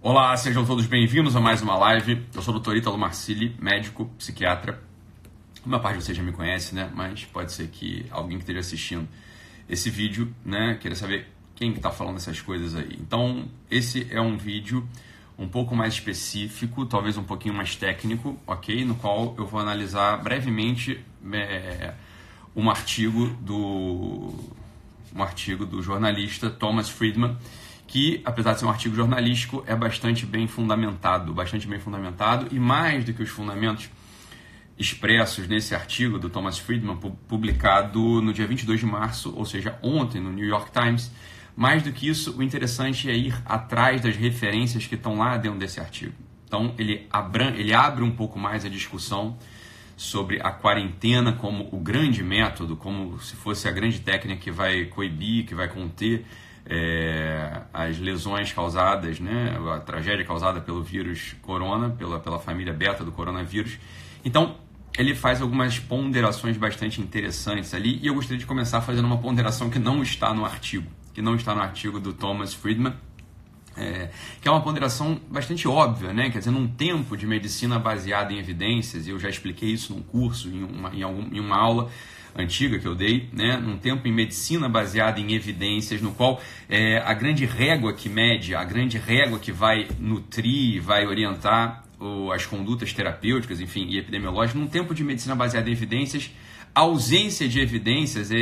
Olá, sejam todos bem-vindos a mais uma live. Eu sou o Dr. Italo Marcilli, médico, psiquiatra. A maior parte de vocês já me conhece, né? Mas pode ser que alguém que esteja assistindo esse vídeo, né, queira saber quem está falando essas coisas aí. Então, esse é um vídeo um pouco mais específico, talvez um pouquinho mais técnico, ok? No qual eu vou analisar brevemente um artigo do jornalista Thomas Friedman, que, apesar de ser um artigo jornalístico, é bastante bem fundamentado, e mais do que os fundamentos expressos nesse artigo do Thomas Friedman, publicado no dia 22 de março, ou seja, ontem, no New York Times, mais do que isso, o interessante é ir atrás das referências que estão lá dentro desse artigo. Então, ele abre um pouco mais a discussão sobre a quarentena como o grande método, como se fosse a grande técnica que vai coibir, que vai conter as lesões causadas, né, a tragédia causada pelo vírus corona, pela família beta do coronavírus. Então, ele faz algumas ponderações bastante interessantes ali, e eu gostaria de começar fazendo uma ponderação que não está no artigo, do Thomas Friedman, que é uma ponderação bastante óbvia, né? Quer dizer, num tempo de medicina baseada em evidências, e eu já expliquei isso num curso, em uma aula antiga que eu dei, né? Num tempo em medicina baseada em evidências, no qual a grande régua que mede, a grande régua que vai nutrir, vai orientar as condutas terapêuticas, enfim, e epidemiológicas, num tempo de medicina baseada em evidências, a ausência de evidências, é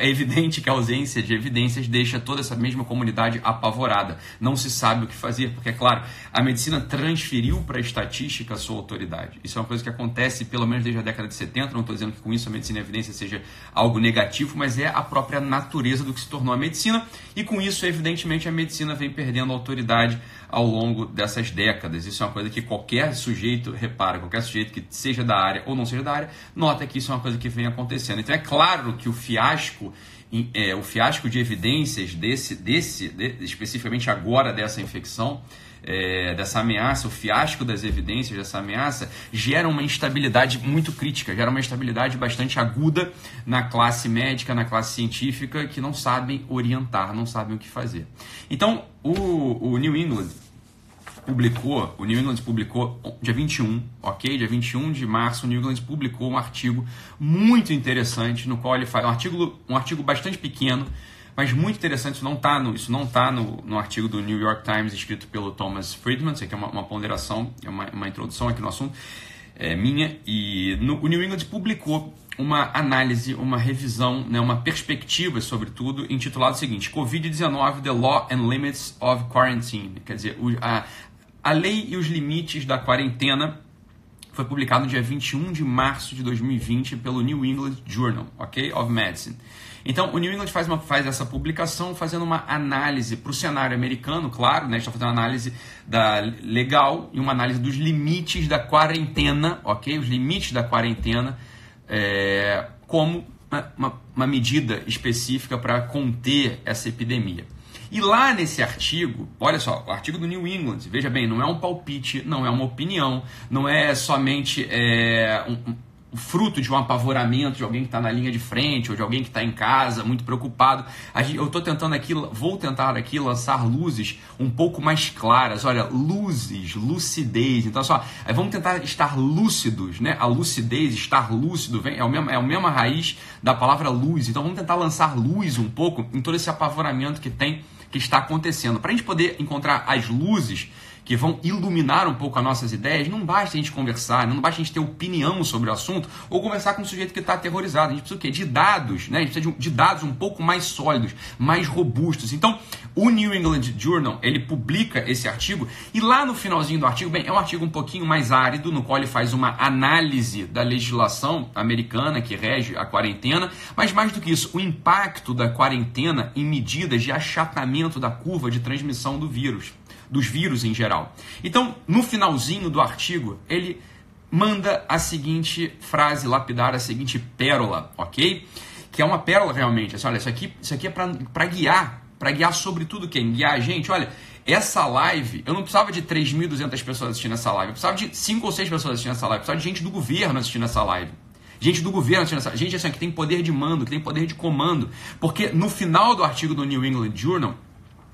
evidente que a ausência de evidências deixa toda essa mesma comunidade apavorada. Não se sabe o que fazer, porque, é claro, a medicina transferiu para a estatística a sua autoridade. Isso é uma coisa que acontece pelo menos desde a década de 70, não estou dizendo que com isso a medicina e a evidência seja algo negativo, mas é a própria natureza do que se tornou a medicina, e com isso, evidentemente, a medicina vem perdendo autoridade ao longo dessas décadas. Isso é uma coisa que qualquer sujeito repara, qualquer sujeito que seja da área ou não seja da área, nota que isso é uma coisa que vem acontecendo. Então é claro que o fiasco de evidências especificamente agora dessa infecção, dessa ameaça, o fiasco das evidências dessa ameaça gera uma instabilidade muito crítica, gera uma instabilidade bastante aguda na classe médica, na classe científica, que não sabem orientar, não sabem o que fazer. Então, o New England publicou dia 21, ok? Dia 21 de março, o New England publicou um artigo muito interessante, no qual ele faz um artigo bastante pequeno, mas muito interessante. Isso não está no artigo do New York Times, escrito pelo Thomas Friedman. Isso aqui é uma ponderação, é uma introdução aqui no assunto, minha. E o New England publicou uma análise, uma revisão, né, uma perspectiva, sobretudo, intitulado o seguinte: Covid-19, The Law and Limits of Quarantine. Quer dizer, a lei e os limites da quarentena, foi publicado no dia 21 de março de 2020 pelo New England Journal, okay, of Medicine. Então, o New England faz essa publicação fazendo uma análise para o cenário americano, claro, né? Está fazendo uma análise legal e uma análise dos limites da quarentena, ok? Os limites da quarentena como uma medida específica para conter essa epidemia. E lá nesse artigo, olha só, o artigo do New England, veja bem, não é um palpite, não é uma opinião, não é somente fruto de um apavoramento de alguém que está na linha de frente ou de alguém que está em casa muito preocupado. Eu estou tentando aqui, vou tentar aqui lançar luzes um pouco mais claras. Olha, luzes, lucidez. Então, só vamos tentar estar lúcidos, né? A lucidez, estar lúcido, é a mesma raiz da palavra luz. Então, vamos tentar lançar luz um pouco em todo esse apavoramento que está acontecendo. Para a gente poder encontrar as luzes que vão iluminar um pouco as nossas ideias, não basta a gente conversar, não basta a gente ter opinião sobre o assunto ou conversar com um sujeito que está aterrorizado. A gente precisa o quê? De dados, né? A gente precisa de dados um pouco mais sólidos, mais robustos. Então, o New England Journal, ele publica esse artigo, e lá no finalzinho do artigo, é um artigo um pouquinho mais árido, no qual ele faz uma análise da legislação americana que rege a quarentena, mas mais do que isso, o impacto da quarentena em medidas de achatamento da curva de transmissão do vírus, dos vírus em geral. Então, no finalzinho do artigo, ele manda a seguinte frase lapidar, a seguinte pérola, ok? Que é uma pérola realmente. Assim, olha, isso aqui é para guiar, sobretudo quem? Guiar a gente. Olha, essa live, eu não precisava de 3.200 pessoas assistindo essa live, eu precisava de 5 ou 6 pessoas assistindo essa live, eu precisava de gente do governo assistindo essa live. Gente do governo, gente assim, que tem poder de mando, que tem poder de comando. Porque no final do artigo do New England Journal,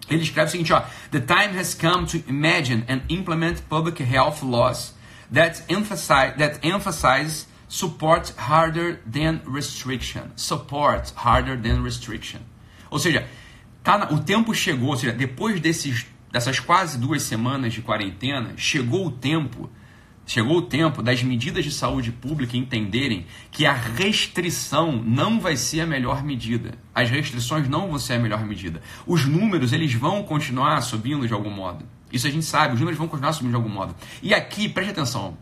Ele escreve o seguinte, ó, "The time has come to imagine and implement public health laws that emphasize support harder than restriction." Support harder than restriction. Ou seja, o tempo chegou, ou seja, depois dessas quase 2 semanas de quarentena, chegou o tempo das medidas de saúde pública entenderem que a restrição não vai ser a melhor medida. As restrições não vão ser a melhor medida. Os números, eles vão continuar subindo de algum modo. Isso a gente sabe, os números vão continuar subindo de algum modo. E aqui, preste atenção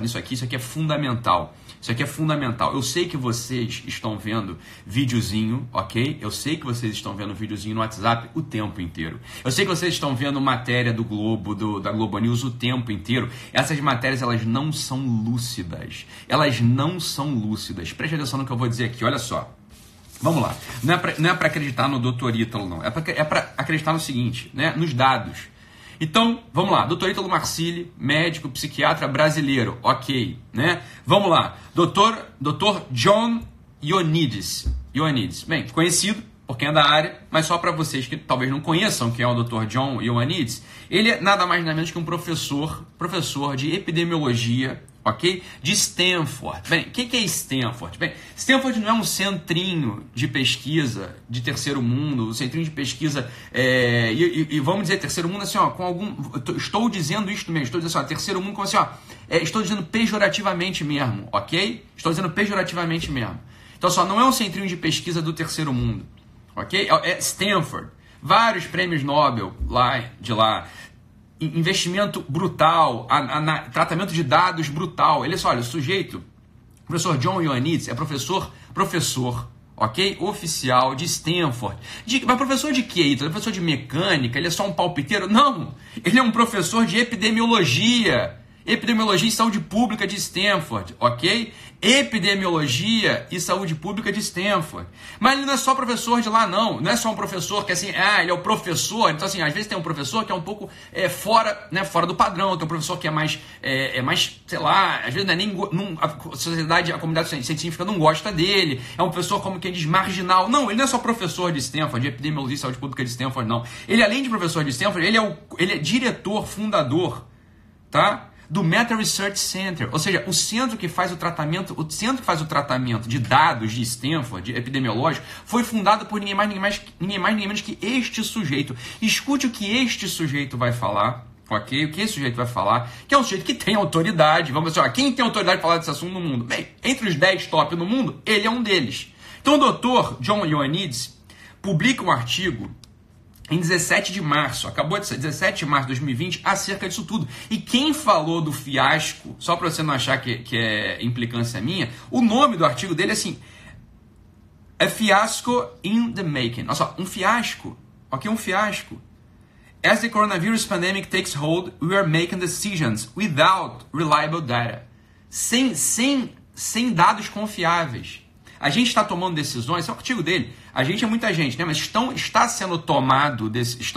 nisso aqui é fundamental. Isso aqui é fundamental. Eu sei que vocês estão vendo videozinho, ok? Eu sei que vocês estão vendo videozinho no WhatsApp o tempo inteiro. Eu sei que vocês estão vendo matéria do Globo, da Globo News o tempo inteiro. Essas matérias, elas não são lúcidas. Elas não são lúcidas. Preste atenção no que eu vou dizer aqui, olha só. Vamos lá. Não é pra acreditar no Dr. Italo, não. É pra acreditar no seguinte, né? Nos dados. Então, vamos lá, Dr. Italo Marcilli, médico, psiquiatra brasileiro, ok, né? Vamos lá, Dr. John Ioannidis, bem, conhecido por quem é da área, mas só para vocês que talvez não conheçam quem é o Dr. John Ioannidis, ele é nada mais nada menos que um professor de epidemiologia, ok? De Stanford. Bem, o que é Stanford? Bem, Stanford não é um centrinho de pesquisa de terceiro mundo, um centrinho de pesquisa, e vamos dizer terceiro mundo assim, ó, com algum... Estou dizendo isso mesmo, estou dizendo assim, ó, terceiro mundo como assim, ó, estou dizendo pejorativamente mesmo, ok? Estou dizendo pejorativamente mesmo. Então, só não é um centrinho de pesquisa do terceiro mundo, ok? É Stanford. Vários prêmios Nobel de lá. Investimento brutal, tratamento de dados brutal. Ele é só, olha, o sujeito, o professor John Ioannidis, é professor, ok? Oficial de Stanford. Mas professor de quê? Então, professor de mecânica? Ele é só um palpiteiro? Não! Ele é um professor de epidemiologia. Epidemiologia e saúde pública de Stanford, ok? Epidemiologia e saúde pública de Stanford. Mas ele não é só professor de lá, não. Não é só um professor que, assim, ele é o professor. Então, assim, às vezes tem um professor que é um pouco fora, né, fora do padrão. Tem um professor que é mais, sei lá, às vezes não é nem... a comunidade científica não gosta dele. É um professor, como quem diz, marginal. Não, ele não é só professor de Stanford, de epidemiologia e saúde pública de Stanford, não. Ele, além de professor de Stanford, ele é diretor, fundador, tá? Do Meta Research Center, ou seja, o centro que faz o tratamento de dados de Stanford, de epidemiológico, foi fundado por ninguém mais, ninguém menos que este sujeito. Escute o que este sujeito vai falar, ok? O que esse sujeito vai falar, que é um sujeito que tem autoridade. Vamos dizer, ó, quem tem autoridade de falar desse assunto no mundo? Bem, entre os 10 top no mundo, ele é um deles. Então, o Dr. John Ioannidis publica um artigo em 17 de março, acabou de ser 17 de março de 2020, acerca disso tudo. E quem falou do fiasco, só para você não achar que é implicância minha, o nome do artigo dele é assim, "A Fiasco in the Making". Olha só, um fiasco, ok? Um fiasco. "As the coronavirus pandemic takes hold, we are making decisions without reliable data." Sem dados confiáveis. A gente está tomando decisões, esse é o artigo dele, a gente é muita gente, né? Mas estão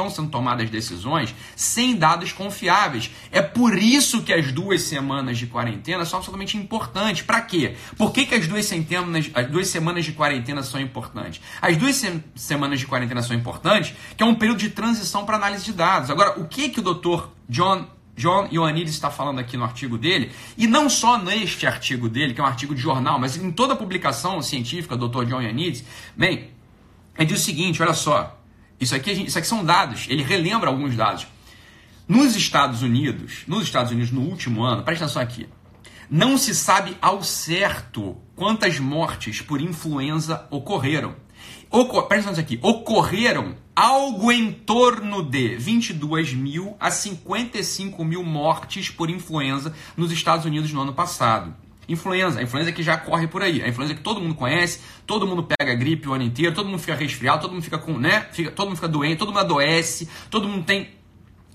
sendo tomadas decisões sem dados confiáveis. É por isso que as 2 semanas de quarentena são absolutamente importantes. Para quê? Por que as 2 semanas de quarentena são importantes? As 2 semanas de quarentena são importantes, que é um período de transição para análise de dados. Agora, o que o Dr. John Ioannidis está falando aqui no artigo dele, e não só neste artigo dele, que é um artigo de jornal, mas em toda a publicação científica do Dr. John Ioannidis, bem, ele diz o seguinte, olha só, isso aqui são dados, ele relembra alguns dados. Nos Estados Unidos, no último ano, presta atenção aqui, não se sabe ao certo quantas mortes por influenza ocorreram. Presta atenção aqui, ocorreram algo em torno de 22 mil a 55 mil mortes por influenza nos Estados Unidos no ano passado. A influenza que já corre por aí, a influenza que todo mundo conhece, todo mundo pega gripe o ano inteiro, todo mundo fica resfriado, todo mundo fica com, né? Todo mundo fica doente, todo mundo adoece, todo mundo tem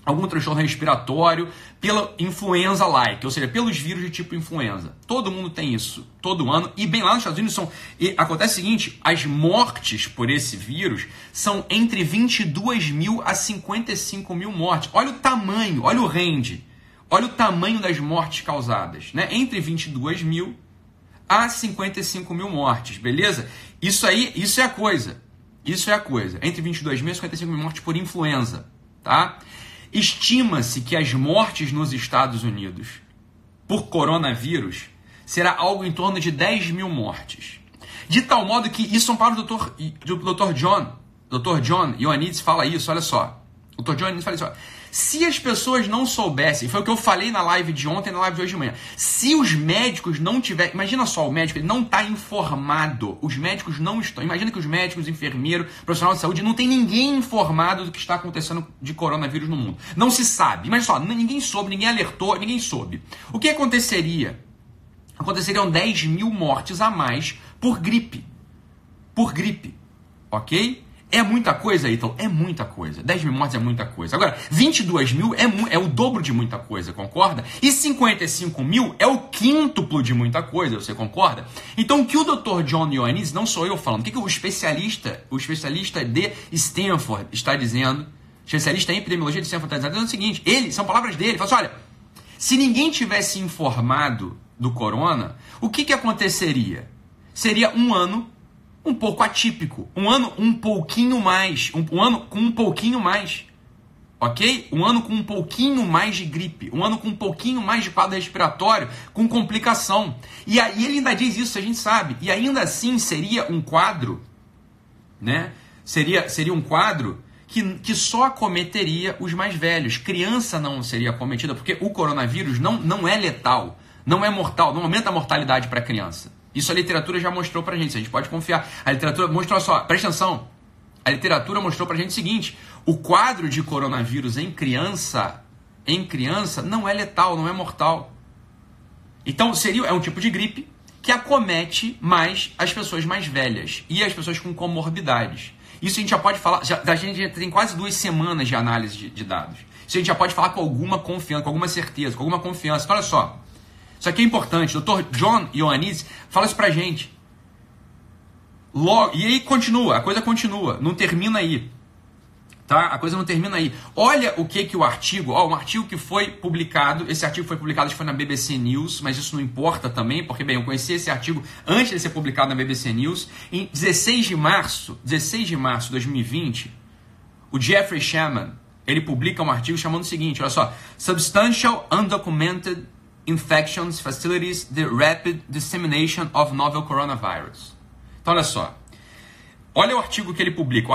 algum transtorno respiratório pela influenza-like, ou seja, pelos vírus de tipo influenza. Todo mundo tem isso, todo ano. E bem, lá nos Estados Unidos E acontece o seguinte, as mortes por esse vírus são entre 22 mil a 55 mil mortes. Olha o tamanho, olha o range, olha o tamanho das mortes causadas, né? Entre 22 mil a 55 mil mortes, beleza? Isso aí, isso é a coisa. Isso é a coisa. Entre 22 mil e 55 mil mortes por influenza. Tá? Estima-se que as mortes nos Estados Unidos por coronavírus será algo em torno de 10 mil mortes. De tal modo que isso é um papo do Dr. John. Dr. John Ioannidis fala isso, olha só. Dr. John Ioannidis fala isso, olha. Se as pessoas não soubessem, foi o que eu falei na live de ontem e na live de hoje de manhã, se os médicos não tiverem, imagina só, o médico ele não está informado, os médicos não estão, imagina que os médicos, enfermeiros, profissional de saúde, não tem ninguém informado do que está acontecendo de coronavírus no mundo, não se sabe, imagina só, ninguém soube, ninguém alertou, ninguém soube. O que aconteceria? Aconteceriam 10 mil mortes a mais por gripe, ok? É muita coisa, Ítalo? É muita coisa. 10 mil mortes é muita coisa. Agora, 22 mil é o dobro de muita coisa, concorda? E 55 mil é o quíntuplo de muita coisa, você concorda? Então, o que o Dr. John Ioannidis, não sou eu falando, o que o especialista de Stanford está dizendo, especialista em epidemiologia de Stanford está dizendo é o seguinte, ele, são palavras dele, ele fala assim, olha, se ninguém tivesse informado do corona, o que aconteceria? Seria um ano um pouco atípico, um ano um pouquinho mais, um ano com um pouquinho mais, ok? Um ano com um pouquinho mais de gripe, um ano com um pouquinho mais de quadro respiratório, com complicação. E aí ele ainda diz isso, a gente sabe, e ainda assim seria um quadro, né? Seria um quadro que só acometeria os mais velhos. Criança não seria acometida, porque o coronavírus não é letal, não é mortal, não aumenta a mortalidade para a criança. Isso a literatura já mostrou pra gente, a gente pode confiar. A literatura mostrou só, presta atenção, a literatura mostrou pra gente o seguinte, o quadro de coronavírus em criança não é letal, não é mortal. Então é um tipo de gripe que acomete mais as pessoas mais velhas e as pessoas com comorbidades. Isso a gente já pode falar, a gente já tem quase 2 semanas de análise de dados. Isso a gente já pode falar com alguma confiança, com alguma certeza, com alguma confiança. Então, olha só. Isso aqui é importante. Dr. John Ioannidis fala isso pra gente. Logo, e aí continua, a coisa continua, não termina aí. Tá? A coisa não termina aí. Olha o que o artigo, um artigo que foi publicado, esse artigo foi publicado, acho que foi na BBC News, mas isso não importa também, porque bem, eu conheci esse artigo antes de ser publicado na BBC News, em 16 de março de 2020, o Jeffrey Shaman, ele publica um artigo chamando o seguinte, olha só, Substantial Undocumented Infections Facilities the Rapid Dissemination of Novel Coronavirus. Então, olha só. Olha o artigo que ele publica. O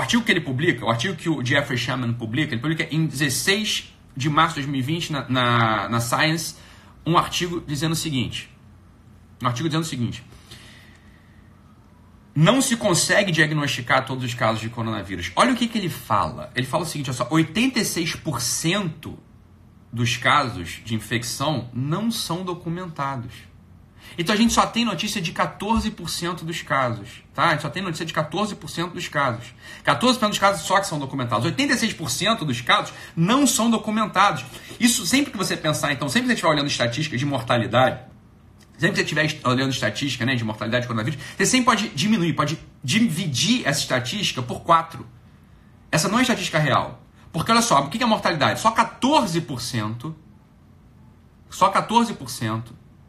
artigo que o Jeffrey Shaman publica, ele publica em 16 de março de 2020 na Science, um artigo dizendo o seguinte. Não se consegue diagnosticar todos os casos de coronavírus. Olha o que ele fala. Ele fala o seguinte, olha só, 86% dos casos de infecção não são documentados. Então a gente só tem notícia de 14% dos casos, tá? A gente só tem notícia de 14% dos casos. 14% dos casos só que são documentados. 86% dos casos não são documentados. Isso sempre que você pensar, então, sempre que você estiver olhando estatística de mortalidade, sempre que você estiver olhando estatística, né, de mortalidade de coronavírus, você sempre pode diminuir, pode dividir essa estatística por 4. Essa não é estatística real. Porque olha só, o que é mortalidade? Só 14%,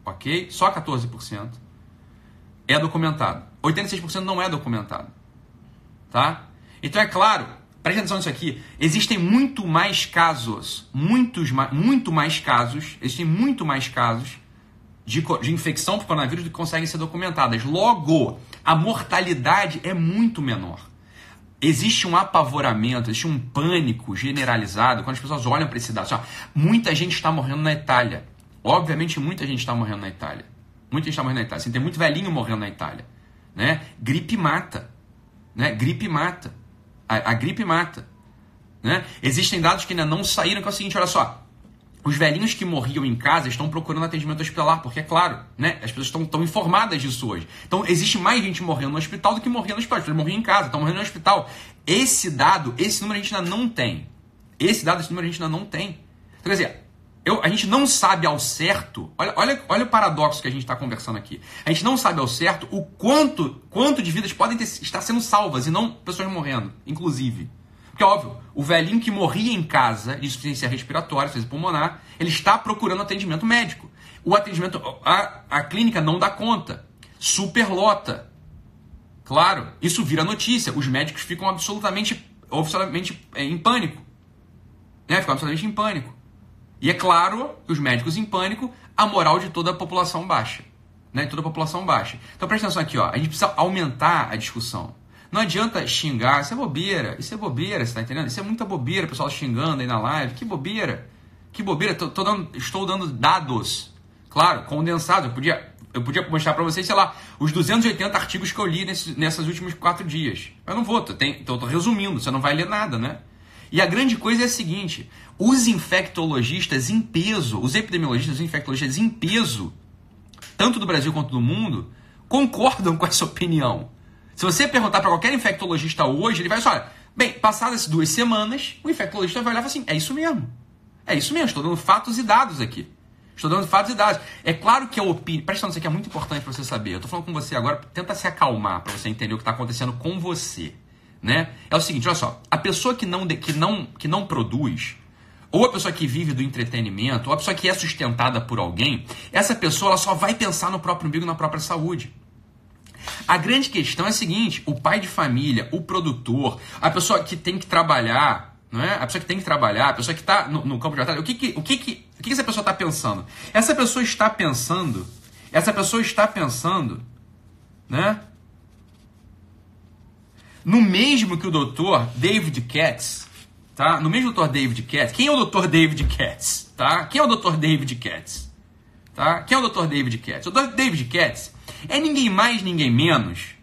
ok? Só 14% é documentado. 86% não é documentado, tá? Então é claro, preste atenção nisso aqui, existem muito mais casos de infecção por coronavírus do que conseguem ser documentadas. Logo, a mortalidade é muito menor. Existe um apavoramento, existe um pânico generalizado quando as pessoas olham para esse dado. Muita gente está morrendo na Itália. Obviamente, muita gente está morrendo na Itália. Assim, tem muito velhinho morrendo na Itália. Né? Gripe mata. Né? Gripe mata. A gripe mata. Né? Existem dados que ainda não saíram, que é o seguinte, olha só. Os velhinhos que morriam em casa estão procurando atendimento hospitalar, porque é claro, né? As pessoas estão informadas disso hoje. Então, existe mais gente morrendo no hospital do que morrendo no hospital. Eles morriam em casa, estão morrendo no hospital. Esse número a gente ainda não tem. Então, quer dizer, a gente não sabe ao certo, olha o paradoxo que a gente está conversando aqui. A gente não sabe ao certo o quanto de vidas podem estar sendo salvas e não pessoas morrendo, inclusive. Porque, óbvio, o velhinho que morria em casa de insuficiência respiratória, insuficiência pulmonar, ele está procurando atendimento médico. A clínica não dá conta. Superlota. Claro, isso vira notícia. Os médicos ficam oficialmente em pânico. Né? Ficam absolutamente em pânico. E é claro, os médicos em pânico, a moral de toda a população baixa. Né? Toda a população baixa. Então presta atenção aqui, ó. A gente precisa aumentar a discussão. Não adianta xingar, isso é bobeira, você tá entendendo? Isso é muita bobeira, o pessoal xingando aí na live, que bobeira, estou dando dados, claro, condensados, eu podia mostrar para vocês, sei lá, os 280 artigos que eu li nessas últimas 4 dias, eu não vou, então eu tô resumindo, você não vai ler nada, né? E a grande coisa é a seguinte, os infectologistas em peso, os epidemiologistas e os infectologistas em peso, tanto do Brasil quanto do mundo, concordam com essa opinião. Se você perguntar para qualquer infectologista hoje, ele vai dizer, olha, bem, passadas 2 semanas, o infectologista vai olhar e vai assim, é isso mesmo, estou dando fatos e dados aqui. Estou dando fatos e dados. É claro que a opinião... Presta atenção, isso aqui é muito importante para você saber. Eu estou falando com você agora, tenta se acalmar para você entender o que está acontecendo com você. Né? É o seguinte, olha só, a pessoa que não produz, ou a pessoa que vive do entretenimento, ou a pessoa que é sustentada por alguém, essa pessoa ela só vai pensar no próprio umbigo e na própria saúde. A grande questão é a seguinte, o pai de família, o produtor, a pessoa que tem que trabalhar, não é? A pessoa que tem que trabalhar, a pessoa que está no campo de batalha, o que essa pessoa está pensando? Essa pessoa está pensando, né? No mesmo que o doutor David Katz, tá? No mesmo doutor David Katz, quem é o doutor David Katz, tá? Quem é o doutor David Katz, tá? Quem é o doutor David Katz? O doutor David Katz é ninguém mais, ninguém menos.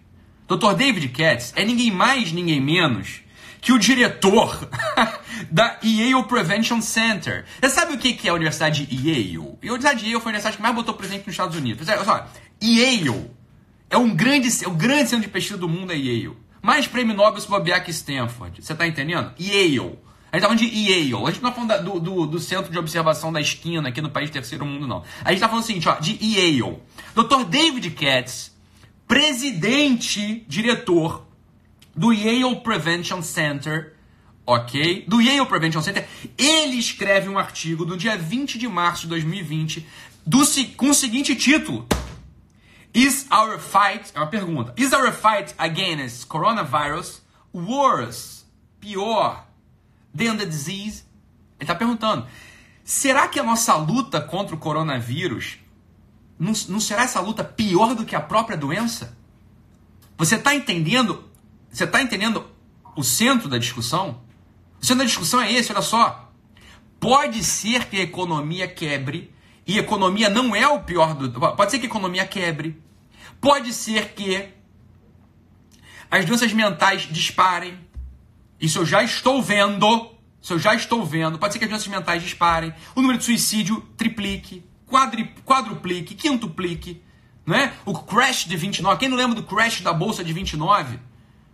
Dr. David Katz é ninguém mais, ninguém menos que o diretor da Yale Prevention Center. Você sabe o que é a Universidade de Yale? A Universidade de Yale foi a universidade que mais botou presente nos Estados Unidos. Olha só, Yale é o grande centro de pesquisa do mundo, é Yale. Mais prêmio Nobel se bobear que Stanford. Você está entendendo? Yale. A gente tá falando de Yale, a gente não tá falando do centro de observação da esquina aqui no país terceiro mundo, não. A gente tá falando o seguinte, ó, de Yale. Dr. David Katz, presidente, diretor do Yale Prevention Center, ok? Do Yale Prevention Center, ele escreve um artigo do dia 20 de março de 2020 com o seguinte título. Is our fight, é uma pergunta, is our fight against coronavirus worse, pior, than the disease? Ele está perguntando, será que a nossa luta contra o coronavírus não será essa luta pior do que a própria doença? Você está entendendo? Você está entendendo o centro da discussão? O centro da discussão é esse, olha só. Pode ser que a economia quebre, e economia não é o pior do... Pode ser que a economia quebre. Pode ser que as doenças mentais disparem. Isso eu já estou vendo, pode ser que as doenças mentais disparem, o número de suicídio triplique, quadruplique, quintuplique, né? O crash de 29, quem não lembra do crash da bolsa de 29?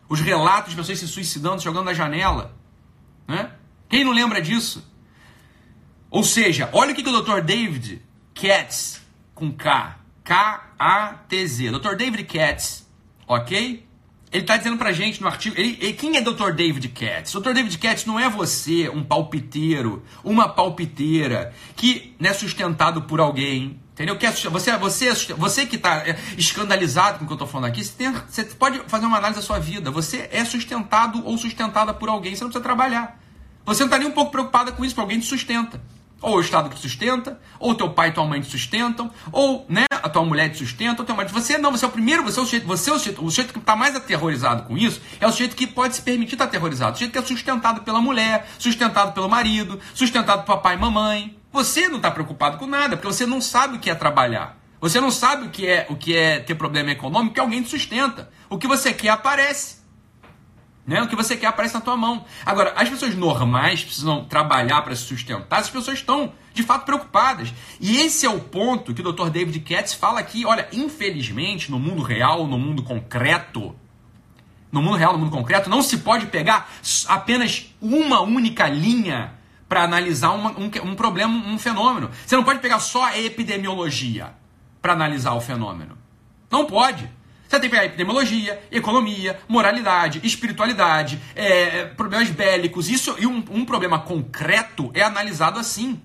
Os relatos de pessoas se suicidando, jogando na janela, né? Quem não lembra disso? Ou seja, olha o que o Dr. David Katz, com K, K-A-T-Z, Dr. David Katz, ok? Ele está dizendo pra gente no artigo... Quem é Dr. David Katz? Dr. David Katz não é você, um palpiteiro, uma palpiteira, que não é sustentado por alguém, entendeu? Você que está escandalizado com o que eu estou falando aqui, você pode fazer uma análise da sua vida. Você é sustentado ou sustentada por alguém, você não precisa trabalhar. Você não está nem um pouco preocupada com isso, porque alguém te sustenta. Ou o Estado que te sustenta, ou teu pai e tua mãe te sustentam, ou, né, a tua mulher te sustenta, ou teu marido. Você não, você é o primeiro, você é o sujeito que está mais aterrorizado com isso, é o sujeito que pode se permitir estar aterrorizado, o sujeito que é sustentado pela mulher, sustentado pelo marido, sustentado pelo papai e mamãe. Você não está preocupado com nada, porque você não sabe o que é trabalhar, você não sabe o que é ter problema econômico, que alguém te sustenta. O que você quer aparece. Né? O que você quer aparece na tua mão. Agora, as pessoas normais precisam trabalhar para se sustentar, as pessoas estão, de fato, preocupadas. E esse é o ponto que o Dr. David Katz fala aqui. Olha, infelizmente, no mundo real, no mundo concreto, não se pode pegar apenas uma única linha para analisar um problema, um fenômeno. Você não pode pegar só a epidemiologia para analisar o fenômeno. Não pode. Você tem que pegar epidemiologia, economia, moralidade, espiritualidade, problemas bélicos. Isso e um problema concreto é analisado assim.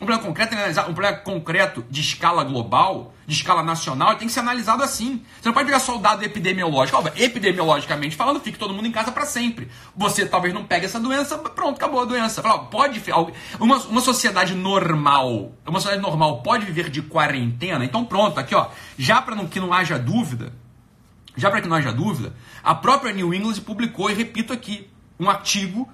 Um problema concreto tem que analisar, um problema concreto de escala global, de escala nacional, tem que ser analisado assim. Você não pode pegar só o dado epidemiológico. Ó, epidemiologicamente falando, fique todo mundo em casa para sempre. Você talvez não pegue essa doença, pronto, acabou a doença. Fala, ó, pode uma sociedade normal, pode viver de quarentena. Então pronto, aqui ó, já para que não haja dúvida, a própria New England publicou, e repito aqui, um artigo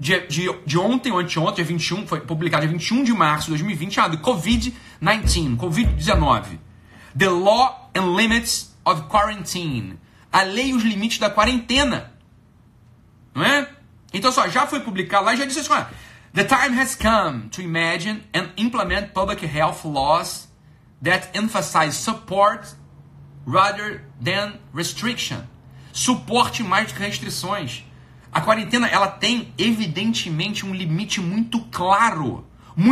de ontem ou anteontem, dia 21, foi publicado dia 21 de março de 2020, chamado COVID-19, COVID-19. The Law and Limits of Quarantine. A lei e os limites da quarentena. Não é? Então, só, já foi publicado lá e já disse assim, the time has come to imagine and implement public health laws that emphasize support rather than restriction. Suporte mais que restrições. A quarentena, ela tem, evidentemente, um limite muito claro. Um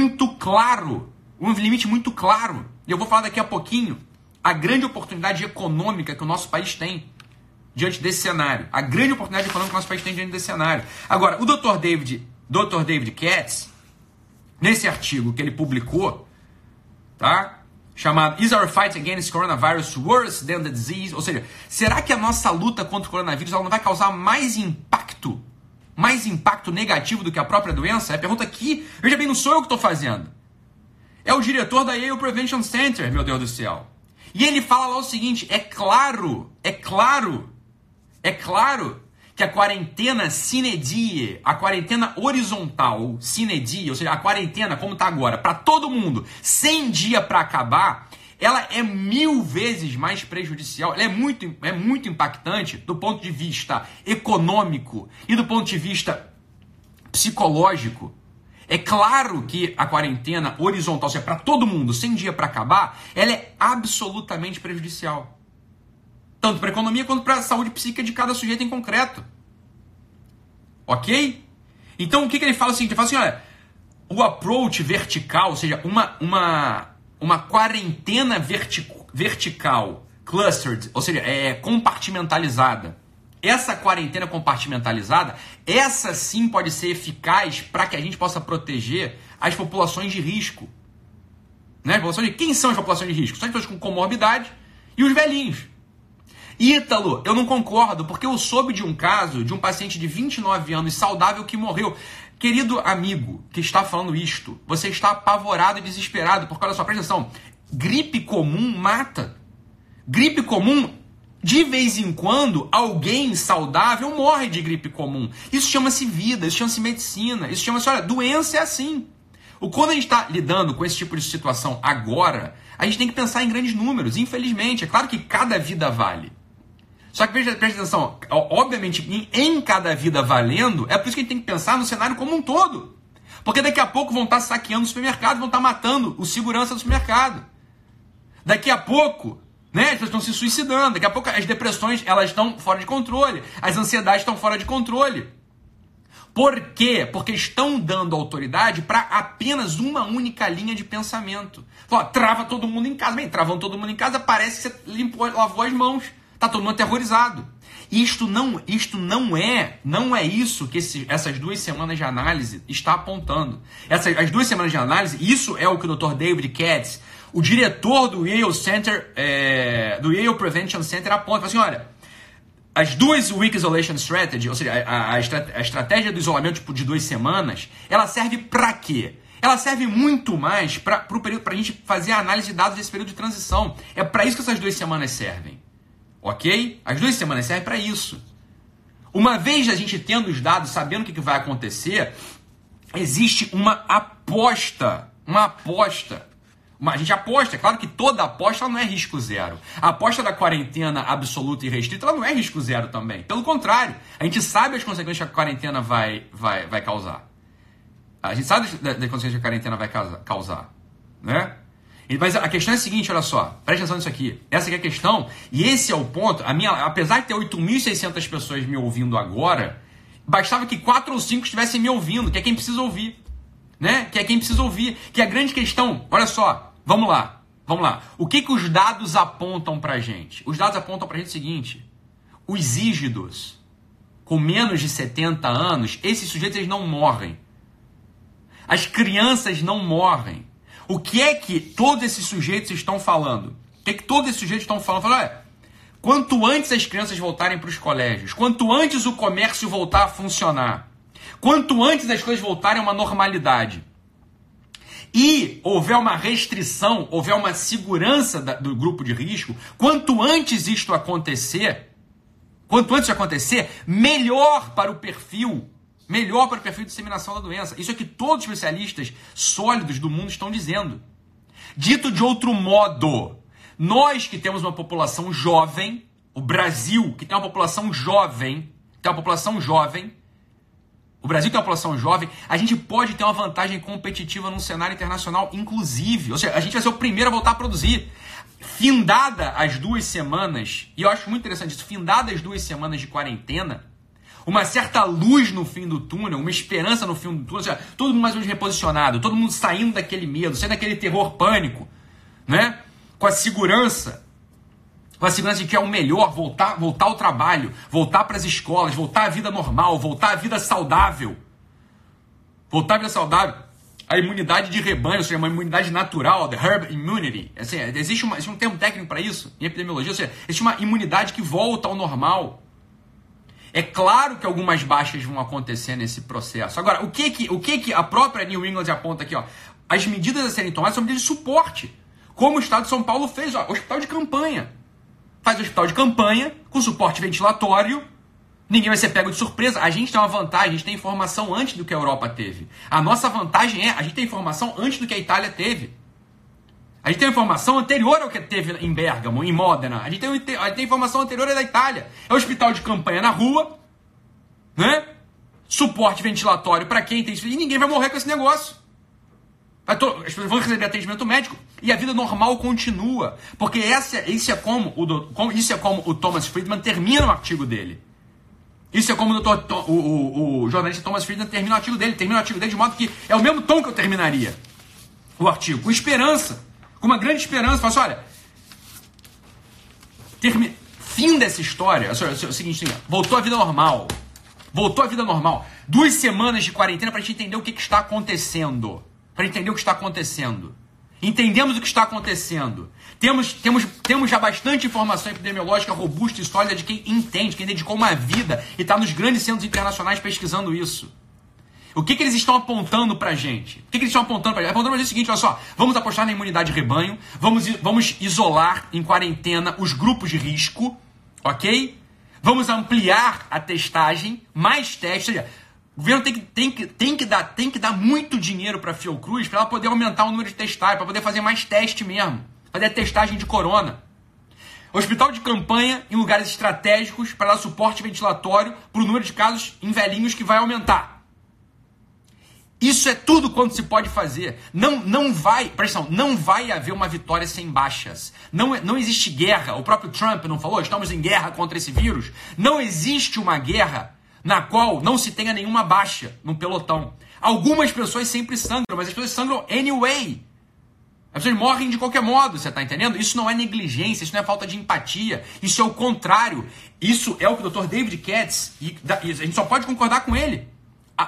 limite muito claro. E eu vou falar daqui a pouquinho a grande oportunidade econômica que o nosso país tem diante desse cenário. Agora, o Dr. David Katz, nesse artigo que ele publicou, tá? Chamado Is Our Fight Against Coronavirus Worse Than the Disease? Ou seja, será que a nossa luta contra o coronavírus ela não vai causar mais impacto negativo do que a própria doença? É a pergunta que, veja bem, não sou eu que estou fazendo. É o diretor da Yale Prevention Center, meu Deus do céu. E ele fala lá o seguinte, é claro que a quarentena sine die, a quarentena horizontal sine die, ou seja, a quarentena como está agora, para todo mundo, 100 dias para acabar, ela é 1000 vezes mais prejudicial, ela é muito impactante do ponto de vista econômico e do ponto de vista psicológico. É claro que a quarentena horizontal, ou seja, para todo mundo, 100 dias para acabar, ela é absolutamente prejudicial. Tanto para a economia quanto para a saúde psíquica de cada sujeito em concreto. Ok? Então, o que ele fala assim? Ele fala assim, olha, o approach vertical, ou seja, uma quarentena vertical, clustered, ou seja, compartimentalizada. Essa quarentena compartimentalizada, essa sim pode ser eficaz para que a gente possa proteger as populações de risco. Né? Quem são as populações de risco? São as pessoas com comorbidade e os velhinhos. Ítalo, eu não concordo, porque eu soube de um caso de um paciente de 29 anos saudável que morreu. Querido amigo que está falando isto, você está apavorado e desesperado, porque olha só, presta atenção, gripe comum mata. Gripe comum, de vez em quando, alguém saudável morre de gripe comum. Isso chama-se vida, isso chama-se medicina, isso chama-se, olha, doença é assim. Quando a gente está lidando com esse tipo de situação agora, a gente tem que pensar em grandes números, infelizmente. É claro que cada vida vale. Só que presta atenção, obviamente em cada vida valendo, é por isso que a gente tem que pensar no cenário como um todo. Porque daqui a pouco vão estar saqueando o supermercado, vão estar matando o segurança do supermercado. Daqui a pouco, né, as pessoas estão se suicidando, daqui a pouco as depressões elas estão fora de controle, as ansiedades estão fora de controle. Por quê? Porque estão dando autoridade para apenas uma única linha de pensamento. Fala, trava todo mundo em casa. Bem, travando todo mundo em casa, parece que você lavou as mãos. Está todo mundo aterrorizado. Isto não é isso que essas 2 semanas de análise está apontando. As 2 semanas de análise, isso é o que o Dr. David Katz, o diretor do Yale Center, do Yale Prevention Center, aponta. Fala assim, olha, as 2 Week Isolation Strategy, ou seja, a estratégia do isolamento de 2 semanas, ela serve para quê? Ela serve muito mais para a gente fazer a análise de dados desse período de transição. É para isso que essas 2 semanas servem. Ok? As 2 semanas servem para isso. Uma vez a gente tendo os dados, sabendo o que vai acontecer, existe uma aposta. A gente aposta, claro que toda aposta ela não é risco zero. A aposta da quarentena absoluta e restrita ela não é risco zero também. Pelo contrário, a gente sabe as consequências que a quarentena vai causar. A gente sabe das consequências que a quarentena vai causar. Né? Mas a questão é a seguinte, olha só, presta atenção nisso aqui. Essa aqui é a questão, e esse é o ponto. Apesar de ter 8.600 pessoas me ouvindo agora, bastava que 4 ou 5 estivessem me ouvindo, que é quem precisa ouvir, né? Que é a grande questão, olha só, vamos lá. O que os dados apontam pra gente? Os dados apontam pra gente o seguinte, os ígidos com menos de 70 anos, esses sujeitos eles não morrem. As crianças não morrem. O que é que todos esses sujeitos estão falando? O que é que todos esses sujeitos estão falando? Falando, olha, quanto antes as crianças voltarem para os colégios, quanto antes o comércio voltar a funcionar, quanto antes as coisas voltarem a uma normalidade e houver uma restrição, houver uma segurança do grupo de risco, quanto antes isto acontecer, melhor para o perfil, de disseminação da doença. Isso é que todos os especialistas sólidos do mundo estão dizendo. Dito de outro modo, nós que temos uma população jovem, o Brasil que tem uma população jovem, a gente pode ter uma vantagem competitiva num cenário internacional, inclusive. Ou seja, a gente vai ser o primeiro a voltar a produzir. Findada as 2 semanas, e eu acho muito interessante isso, findada as 2 semanas de quarentena, uma certa luz no fim do túnel, uma esperança no fim do túnel, ou seja, todo mundo mais ou menos reposicionado, todo mundo saindo daquele medo, saindo daquele terror pânico, né? Com a segurança de que é o melhor, voltar ao trabalho, voltar para as escolas, voltar à vida normal, voltar à vida saudável. A imunidade de rebanho, ou seja, uma imunidade natural, the herd immunity. Assim, existe um termo técnico para isso, em epidemiologia, ou seja, existe uma imunidade que volta ao normal. É claro que algumas baixas vão acontecer nesse processo. Agora, o que a própria New England aponta aqui? Ó, as medidas a serem tomadas são medidas de suporte. Como o Estado de São Paulo fez, ó, hospital de campanha. Faz hospital de campanha, com suporte ventilatório, ninguém vai ser pego de surpresa. A gente tem uma vantagem, a gente tem informação antes do que a Europa teve. A nossa vantagem é, a gente tem informação antes do que a Itália teve. A gente tem informação anterior ao que teve em Bergamo, em Modena. A gente tem informação anterior da Itália. É hospital de campanha na rua, né? Suporte ventilatório para quem tem isso. E ninguém vai morrer com esse negócio. As pessoas vão receber atendimento médico e a vida normal continua. Porque isso é como o Thomas Friedman termina o artigo dele. Isso é como o jornalista Thomas Friedman termina o artigo dele. Termina o artigo dele de modo que é o mesmo tom que eu terminaria o artigo. Com esperança. Com uma grande esperança. Fala assim, olha, fim dessa história. É o seguinte, voltou a vida normal. 2 semanas de quarentena para a gente entender o que está acontecendo. Entendemos o que está acontecendo. Temos já bastante informação epidemiológica robusta e sólida de quem entende, quem dedicou uma vida e está nos grandes centros internacionais pesquisando isso. O que eles estão apontando para a gente? Apontando para a gente o seguinte, olha só, vamos apostar na imunidade de rebanho, vamos isolar em quarentena os grupos de risco, ok? Vamos ampliar a testagem, mais testes. O governo tem que dar muito dinheiro para a Fiocruz para ela poder aumentar o número de testagens, para poder fazer mais teste mesmo, fazer testagem de corona. Hospital de campanha em lugares estratégicos para dar suporte ventilatório para o número de casos em velhinhos que vai aumentar. Isso é tudo quanto se pode fazer. Não vai haver uma vitória sem baixas. Não existe guerra. O próprio Trump não falou? Estamos em guerra contra esse vírus. Não existe uma guerra na qual não se tenha nenhuma baixa no pelotão. Algumas pessoas sempre sangram, mas as pessoas sangram anyway. As pessoas morrem de qualquer modo, você está entendendo? Isso não é negligência, isso não é falta de empatia, isso é o contrário. Isso é o que o Dr. David Katz, e a gente só pode concordar com ele.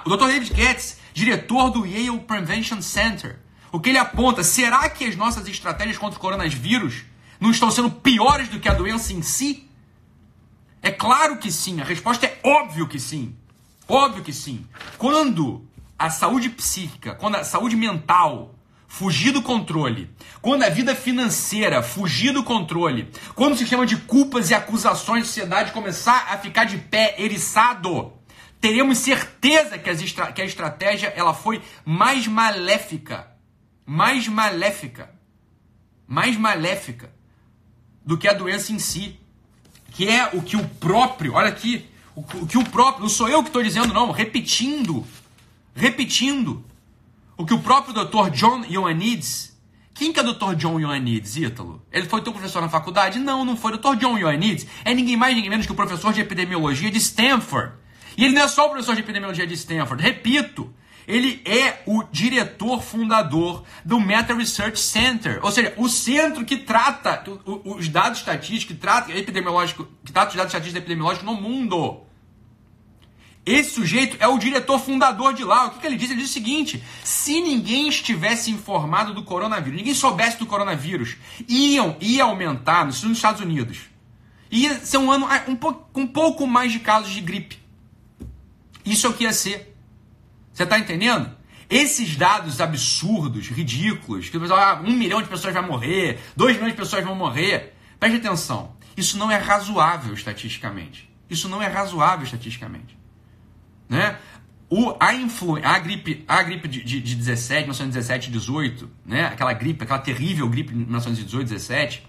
O Dr. David Katz, diretor do Yale Prevention Center, o que ele aponta, será que as nossas estratégias contra o coronavírus não estão sendo piores do que a doença em si? É claro que sim, a resposta é óbvio que sim. Quando a saúde psíquica, quando a saúde mental fugir do controle, quando a vida financeira fugir do controle, quando o sistema de culpas e acusações de sociedade começar a ficar de pé eriçado, teremos certeza que a estratégia ela foi mais maléfica do que a doença em si. Que é o que o próprio, olha aqui, o que o próprio, não sou eu que estou dizendo não, repetindo, o que o próprio Dr. John Ioannidis, quem que é o Dr. John Ioannidis, Ítalo? Ele foi teu professor na faculdade? Não, não foi. Dr. John Ioannidis é ninguém mais, ninguém menos que o professor de epidemiologia de Stanford. E ele não é só o professor de epidemiologia de Stanford, repito, ele é o diretor fundador do Meta Research Center, ou seja, o centro que trata os dados estatísticos, que trata os dados estatísticos epidemiológicos no mundo. Esse sujeito é o diretor fundador de lá. O que ele diz? Ele diz o seguinte: se ninguém estivesse informado do coronavírus, ninguém soubesse do coronavírus, ia aumentar nos Estados Unidos. Ia ser um ano um pouco mais de casos de gripe. Isso é o que ia ser. Você está entendendo? Esses dados absurdos, ridículos, que 1 milhão de pessoas vai morrer, 2 milhões de pessoas vão morrer. Preste atenção. Isso não é razoável estatisticamente. Isso não é razoável estatisticamente. Né? A gripe de 1917 e 18, né? Aquela terrível gripe de 1918 e 17,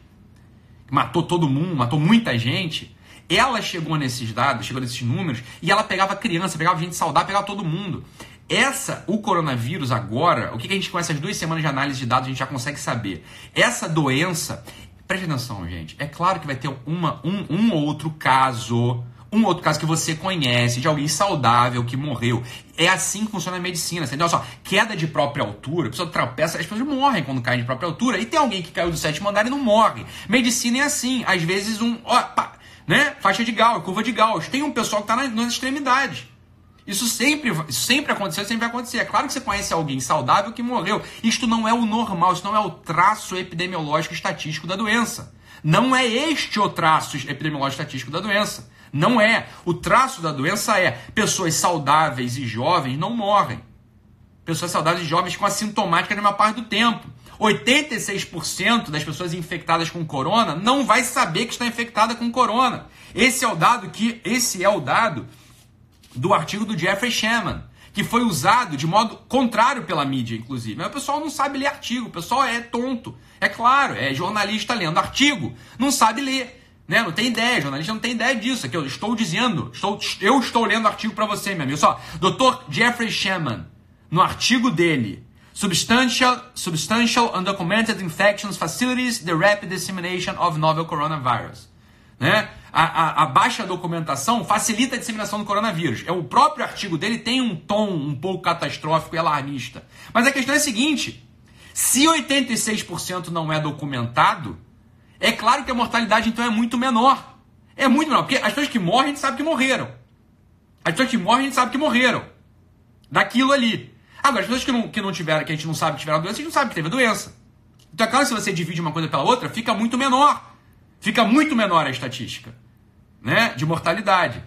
que matou todo mundo, matou muita gente. Ela chegou nesses dados, chegou nesses números, e ela pegava criança, pegava gente saudável, pegava todo mundo. O coronavírus agora, o que a gente, com essas 2 semanas de análise de dados, a gente já consegue saber? Essa doença, preste atenção, gente, é claro que vai ter um outro caso que você conhece, de alguém saudável que morreu. É assim que funciona a medicina, entendeu? Olha só, queda de própria altura, a pessoa tropeça, as pessoas morrem quando caem de própria altura, e tem alguém que caiu do 7º andar e não morre. Medicina é assim, às vezes faixa de Gauss, curva de Gauss, tem um pessoal que está nas extremidades. Isso sempre aconteceu, sempre vai acontecer. É claro que você conhece alguém saudável que morreu. Isto não é o normal, isso não é o traço epidemiológico estatístico da doença. Não é este o traço epidemiológico estatístico da doença. Não é. O traço da doença é: pessoas saudáveis e jovens não morrem. Pessoas saudáveis e jovens com assintomática na maior parte do tempo. 86% das pessoas infectadas com corona não vai saber que está infectada com corona. Esse é o dado do artigo do Jeffrey Shaman, que foi usado de modo contrário pela mídia, inclusive. Mas o pessoal não sabe ler artigo, o pessoal é tonto. É claro, é jornalista lendo artigo, não sabe ler, né? Não tem ideia, jornalista não tem ideia disso. Aqui eu estou dizendo, eu estou lendo artigo para você, meu amigo. Só, Dr. Jeffrey Shaman, no artigo dele, Substantial Undocumented Infections Facilities the Rapid Dissemination of Novel Coronavirus. Né? A baixa documentação facilita a disseminação do coronavírus. O próprio artigo dele tem um tom um pouco catastrófico e alarmista. Mas a questão é a seguinte: se 86% não é documentado, é claro que a mortalidade então é muito menor. É muito menor, porque as pessoas que morrem, a gente sabe que morreram. As pessoas que morrem, a gente sabe que morreram daquilo ali. Agora, as pessoas que não tiveram, que a gente não sabe que tiveram a doença, a gente não sabe que teve a doença. Então é claro que se você divide uma coisa pela outra, fica muito menor. Fica muito menor a estatística, né, de mortalidade.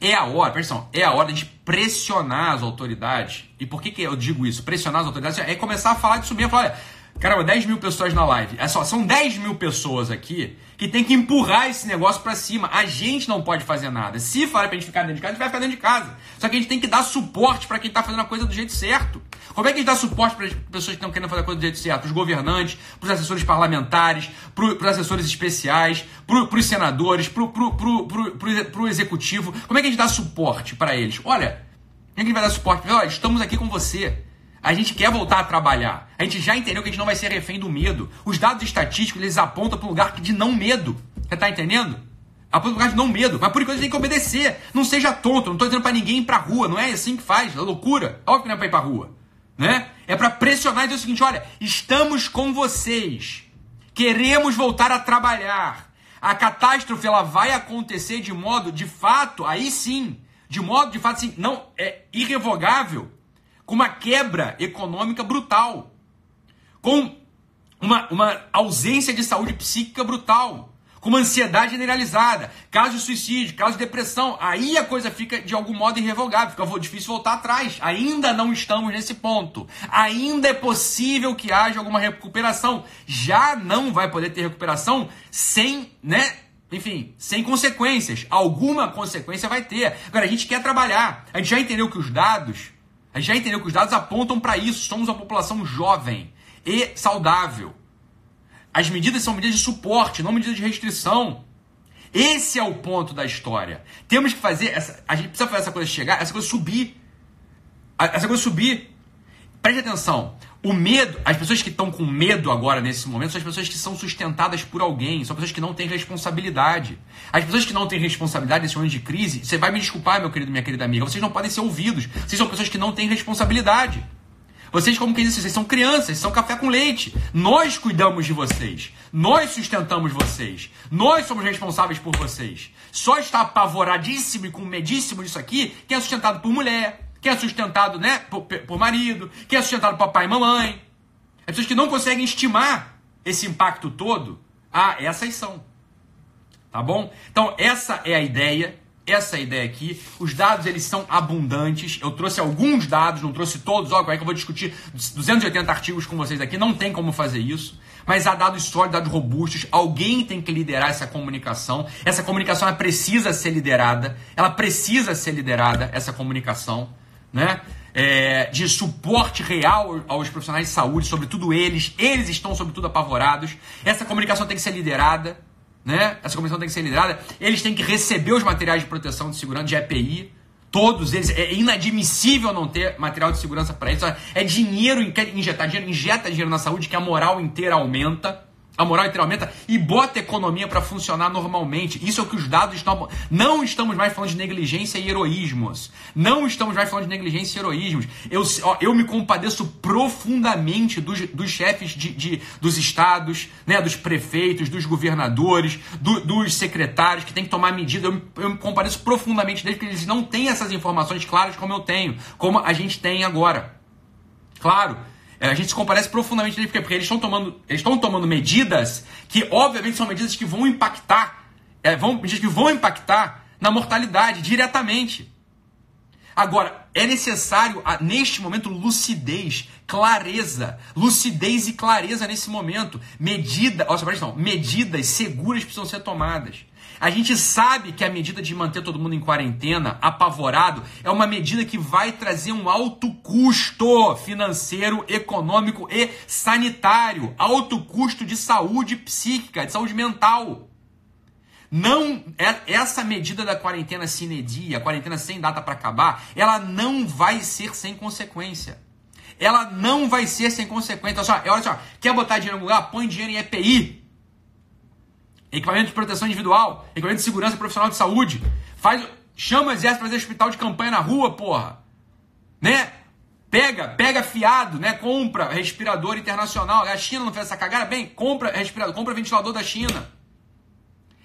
É a hora de pressionar as autoridades. E por que eu digo isso? Pressionar as autoridades é começar a falar disso mesmo. Falar: olha, caramba, 10 mil pessoas na live. É só, são 10 mil pessoas aqui que tem que empurrar esse negócio pra cima. A gente não pode fazer nada. Se falar pra gente ficar dentro de casa, a gente vai ficar dentro de casa. Só que a gente tem que dar suporte pra quem tá fazendo a coisa do jeito certo. Como é que a gente dá suporte para as pessoas que estão querendo fazer a coisa do jeito certo? Os governantes, para os assessores parlamentares, para os assessores especiais, para os senadores, para o executivo. Como é que a gente dá suporte para eles? Olha, a gente vai dar suporte para eles. Olha, estamos aqui com você. A gente quer voltar a trabalhar. A gente já entendeu que a gente não vai ser refém do medo. Os dados estatísticos, eles apontam para um lugar de não medo. Você está entendendo? Apontam para um lugar de não medo. Mas por enquanto a gente tem que obedecer. Não seja tonto. Não estou dizendo para ninguém ir para a rua. Não é assim que faz. É loucura. Óbvio que não é para ir para a rua. Né? É para pressionar e dizer o seguinte: olha, estamos com vocês, queremos voltar a trabalhar, a catástrofe ela vai acontecer de modo de fato, aí sim, de modo de fato assim, não, é irrevogável, com uma quebra econômica brutal, com uma ausência de saúde psíquica brutal, com uma ansiedade generalizada, caso de suicídio, caso de depressão. Aí a coisa fica de algum modo irrevogável, fica difícil voltar atrás. Ainda não estamos nesse ponto. Ainda é possível que haja alguma recuperação. Já não vai poder ter recuperação sem, né? Enfim, sem consequências. Alguma consequência vai ter. Agora, a gente quer trabalhar. A gente já entendeu que os dados apontam para isso. Somos uma população jovem e saudável. As medidas são medidas de suporte, não medidas de restrição. Esse é o ponto da história. Temos que fazer essa, a gente precisa fazer essa coisa chegar, essa coisa subir. Preste atenção. O medo, as pessoas que estão com medo agora nesse momento são as pessoas que são sustentadas por alguém, são pessoas que não têm responsabilidade. As pessoas que não têm responsabilidade nesse momento de crise, você vai me desculpar, meu querido, minha querida amiga, vocês não podem ser ouvidos. Vocês são pessoas que não têm responsabilidade. Vocês, como quem diz, vocês são crianças, vocês são café com leite. Nós cuidamos de vocês. Nós sustentamos vocês. Nós somos responsáveis por vocês. Só está apavoradíssimo e com medíssimo disso aqui quem é sustentado por mulher, quem é sustentado, né, por marido, quem é sustentado por papai e mamãe. As pessoas que não conseguem estimar esse impacto todo, essas são. Tá bom? Então, essa é a ideia. Essa é a ideia aqui. Os dados, eles são abundantes. Eu trouxe alguns dados, não trouxe todos. Olha, como é que eu vou discutir 280 artigos com vocês aqui? Não tem como fazer isso. Mas há dados sólidos, dados robustos. Alguém tem que liderar essa comunicação. Essa comunicação, ela precisa ser liderada. Ela precisa ser liderada, essa comunicação, né? De suporte real aos profissionais de saúde, sobretudo eles. Eles estão, sobretudo, apavorados. Essa comunicação tem que ser liderada. Né? Essa comissão tem que ser liderada. Eles têm que receber os materiais de proteção de segurança, de EPI, todos eles. É inadmissível não ter material de segurança para eles. É dinheiro, quer injetar dinheiro, injeta dinheiro na saúde, que a moral inteira aumenta. A moral inteira aumenta e bota a economia para funcionar normalmente. Isso é o que os dados estão... Não estamos mais falando de negligência e heroísmos. Não estamos mais falando de negligência e heroísmos. Eu me compadeço profundamente dos chefes dos estados, né, dos prefeitos, dos governadores, dos secretários que tem que tomar medida. Eu me compadeço profundamente deles, porque eles não têm essas informações claras como eu tenho, como a gente tem agora. Claro. A gente se comparece profundamente nele, porque eles estão tomando medidas que, obviamente, são medidas que vão impactar, na mortalidade diretamente. Agora, é necessário, neste momento, lucidez e clareza nesse momento. Medidas seguras precisam ser tomadas. A gente sabe que a medida de manter todo mundo em quarentena, apavorado, é uma medida que vai trazer um alto custo financeiro, econômico e sanitário. Alto custo de saúde psíquica, de saúde mental. Não, essa medida da quarentena sine die, a quarentena sem data para acabar, ela não vai ser sem consequência. Ela não vai ser sem consequência. Olha só, quer botar dinheiro no lugar? Põe dinheiro em EPI. Equipamento de proteção individual, equipamento de segurança profissional de saúde. Chama o exército para fazer hospital de campanha na rua, porra. Né? Pega fiado, né? Compra respirador internacional. A China não fez essa cagada? Bem, compra respirador, compra ventilador da China.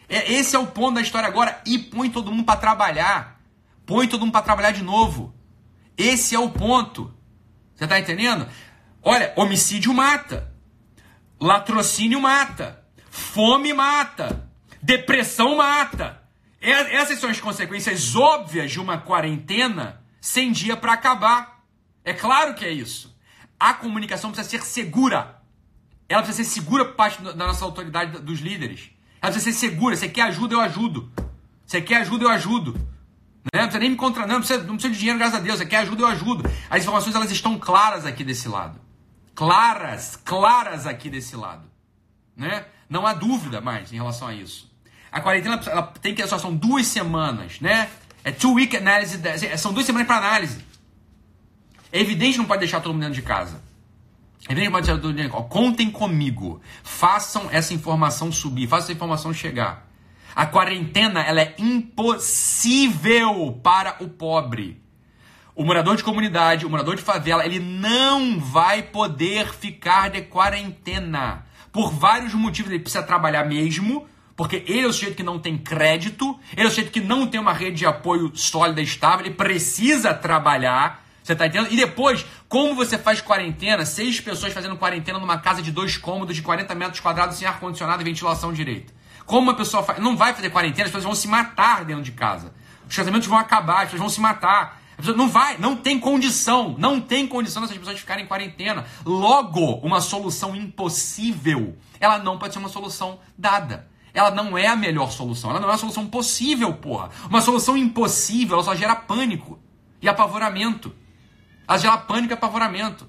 Esse é o ponto da história agora. E põe todo mundo para trabalhar. Põe todo mundo para trabalhar de novo. Esse é o ponto. Você tá entendendo? Olha, homicídio mata. Latrocínio mata. Fome mata, depressão mata. Essas são as consequências óbvias de uma quarentena sem dia para acabar. É claro que é isso. A comunicação precisa ser segura. Ela precisa ser segura por parte da nossa autoridade, dos líderes. Ela precisa ser segura. Você quer ajuda, eu ajudo. Você quer ajuda, eu ajudo. Não precisa nem me contratar, não precisa de dinheiro, graças a Deus. Você quer ajuda, eu ajudo. As informações, elas estão claras aqui desse lado. Claras aqui desse lado. Né? Não há dúvida mais em relação a isso. A quarentena, ela tem que... São 2 semanas, né? É 2-week analysis. São 2 semanas para análise. É evidente, não pode deixar todo mundo dentro de casa. É evidente, não pode deixar todo mundo dentro de casa. Contem comigo. Façam essa informação subir. Façam essa informação chegar. A quarentena, ela é impossível para o pobre. O morador de comunidade, o morador de favela, ele não vai poder ficar de quarentena. Por vários motivos, ele precisa trabalhar mesmo, porque ele é o sujeito que não tem crédito, ele é o sujeito que não tem uma rede de apoio sólida e estável, ele precisa trabalhar, você tá entendendo? E depois, como você faz quarentena, 6 pessoas fazendo quarentena numa casa de 2 cômodos de 40 metros quadrados sem ar-condicionado e ventilação direita? Como uma pessoa não vai fazer quarentena, as pessoas vão se matar dentro de casa. Os casamentos vão acabar, as pessoas vão se matar. Não tem condição dessas pessoas ficarem em quarentena. Logo, uma solução impossível, ela não pode ser uma solução dada. Ela não é a melhor solução, ela não é a solução possível, porra. Uma solução impossível, ela só gera pânico e apavoramento. Ela gera pânico e apavoramento.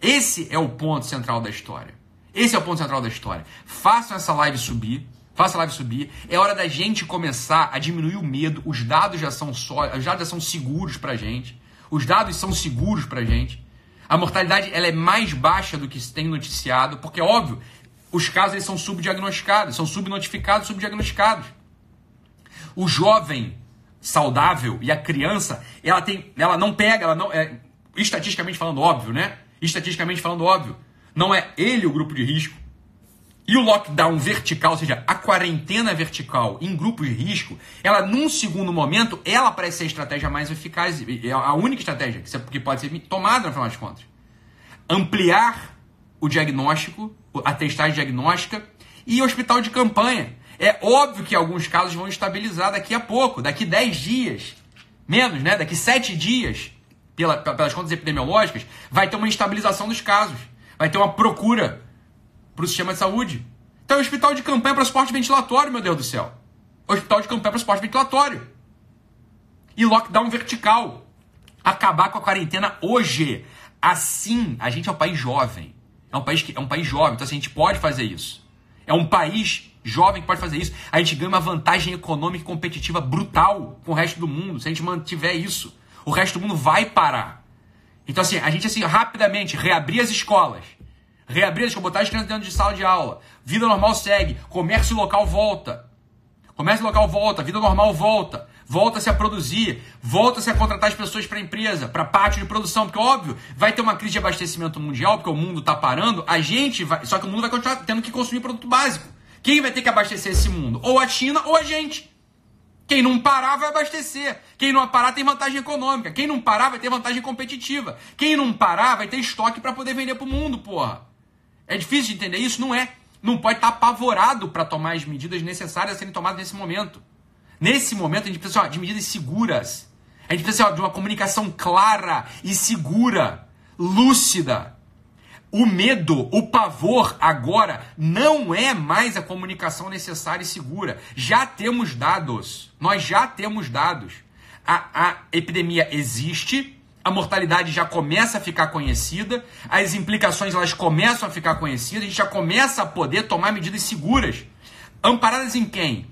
Esse é o ponto central da história. Esse é o ponto central da história. Façam essa live subir. Faça a live subir. É hora da gente começar a diminuir o medo. Os dados já são sólidos, os dados já são seguros pra gente. Os dados são seguros pra gente. A mortalidade, ela é mais baixa do que se tem noticiado, porque, óbvio, os casos, eles são subdiagnosticados, são subnotificados, subdiagnosticados. O jovem saudável e a criança, ela não pega, estatisticamente falando, óbvio, né? estatisticamente falando, óbvio, não é ele o grupo de risco. E o lockdown vertical, ou seja, a quarentena vertical em grupos de risco, ela num segundo momento, ela parece ser a estratégia mais eficaz, é a única estratégia que pode ser tomada, no final das contas. Ampliar o diagnóstico, a testagem diagnóstica e hospital de campanha. É óbvio que alguns casos vão estabilizar daqui a pouco, daqui 10 dias, menos, né? Daqui 7 dias, pelas contas epidemiológicas, vai ter uma estabilização dos casos, vai ter uma procura para o sistema de saúde. Então, hospital de campanha para suporte ventilatório, meu Deus do céu. Hospital de campanha para suporte ventilatório. E lockdown vertical. Acabar com a quarentena hoje. Assim, a gente é um país jovem. É um país jovem, então assim, a gente pode fazer isso. É um país jovem que pode fazer isso. A gente ganha uma vantagem econômica e competitiva brutal com o resto do mundo. Se a gente mantiver isso, o resto do mundo vai parar. Então assim, a gente assim, rapidamente reabrir as escolas. Botar as crianças dentro de sala de aula, vida normal segue, comércio local volta, vida normal volta, volta-se a produzir, volta-se a contratar as pessoas para a empresa, para pátio de produção, porque óbvio, vai ter uma crise de abastecimento mundial, porque o mundo está parando, a gente vai, só que o mundo vai continuar tendo que consumir produto básico. Quem vai ter que abastecer esse mundo? Ou a China ou a gente. Quem não parar vai abastecer. Quem não parar tem vantagem econômica. Quem não parar vai ter vantagem competitiva. Quem não parar vai ter estoque para poder vender para o mundo, porra. É difícil de entender isso? Não é. Não pode estar apavorado para tomar as medidas necessárias a serem tomadas nesse momento. Nesse momento, a gente precisa de medidas seguras. A gente precisa de uma comunicação clara e segura, lúcida. O medo, o pavor agora não é mais a comunicação necessária e segura. Já temos dados. Nós já temos dados. A epidemia existe. A mortalidade já começa a ficar conhecida, as implicações elas começam a ficar conhecidas, a gente já começa a poder tomar medidas seguras. Amparadas em quem?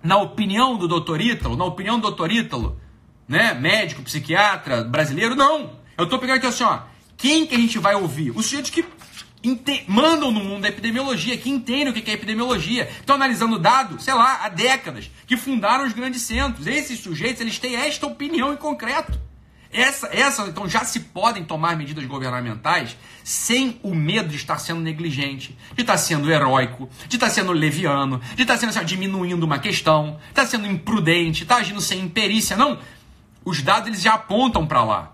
Na opinião do Dr. Italo? Na opinião do Dr. Italo, né? Médico, psiquiatra, brasileiro? Não. Eu tô pegando aqui assim, ó. Quem que a gente vai ouvir? Os sujeitos que mandam no mundo da epidemiologia, que entendem o que é epidemiologia, estão analisando dados, sei lá, há décadas, que fundaram os grandes centros. Esses sujeitos, eles têm esta opinião em concreto. Então já se podem tomar medidas governamentais sem o medo de estar sendo negligente, de estar sendo heróico, de estar sendo leviano, de estar sendo assim, diminuindo uma questão, de estar sendo imprudente, de estar agindo sem imperícia. Não, os dados eles já apontam para lá.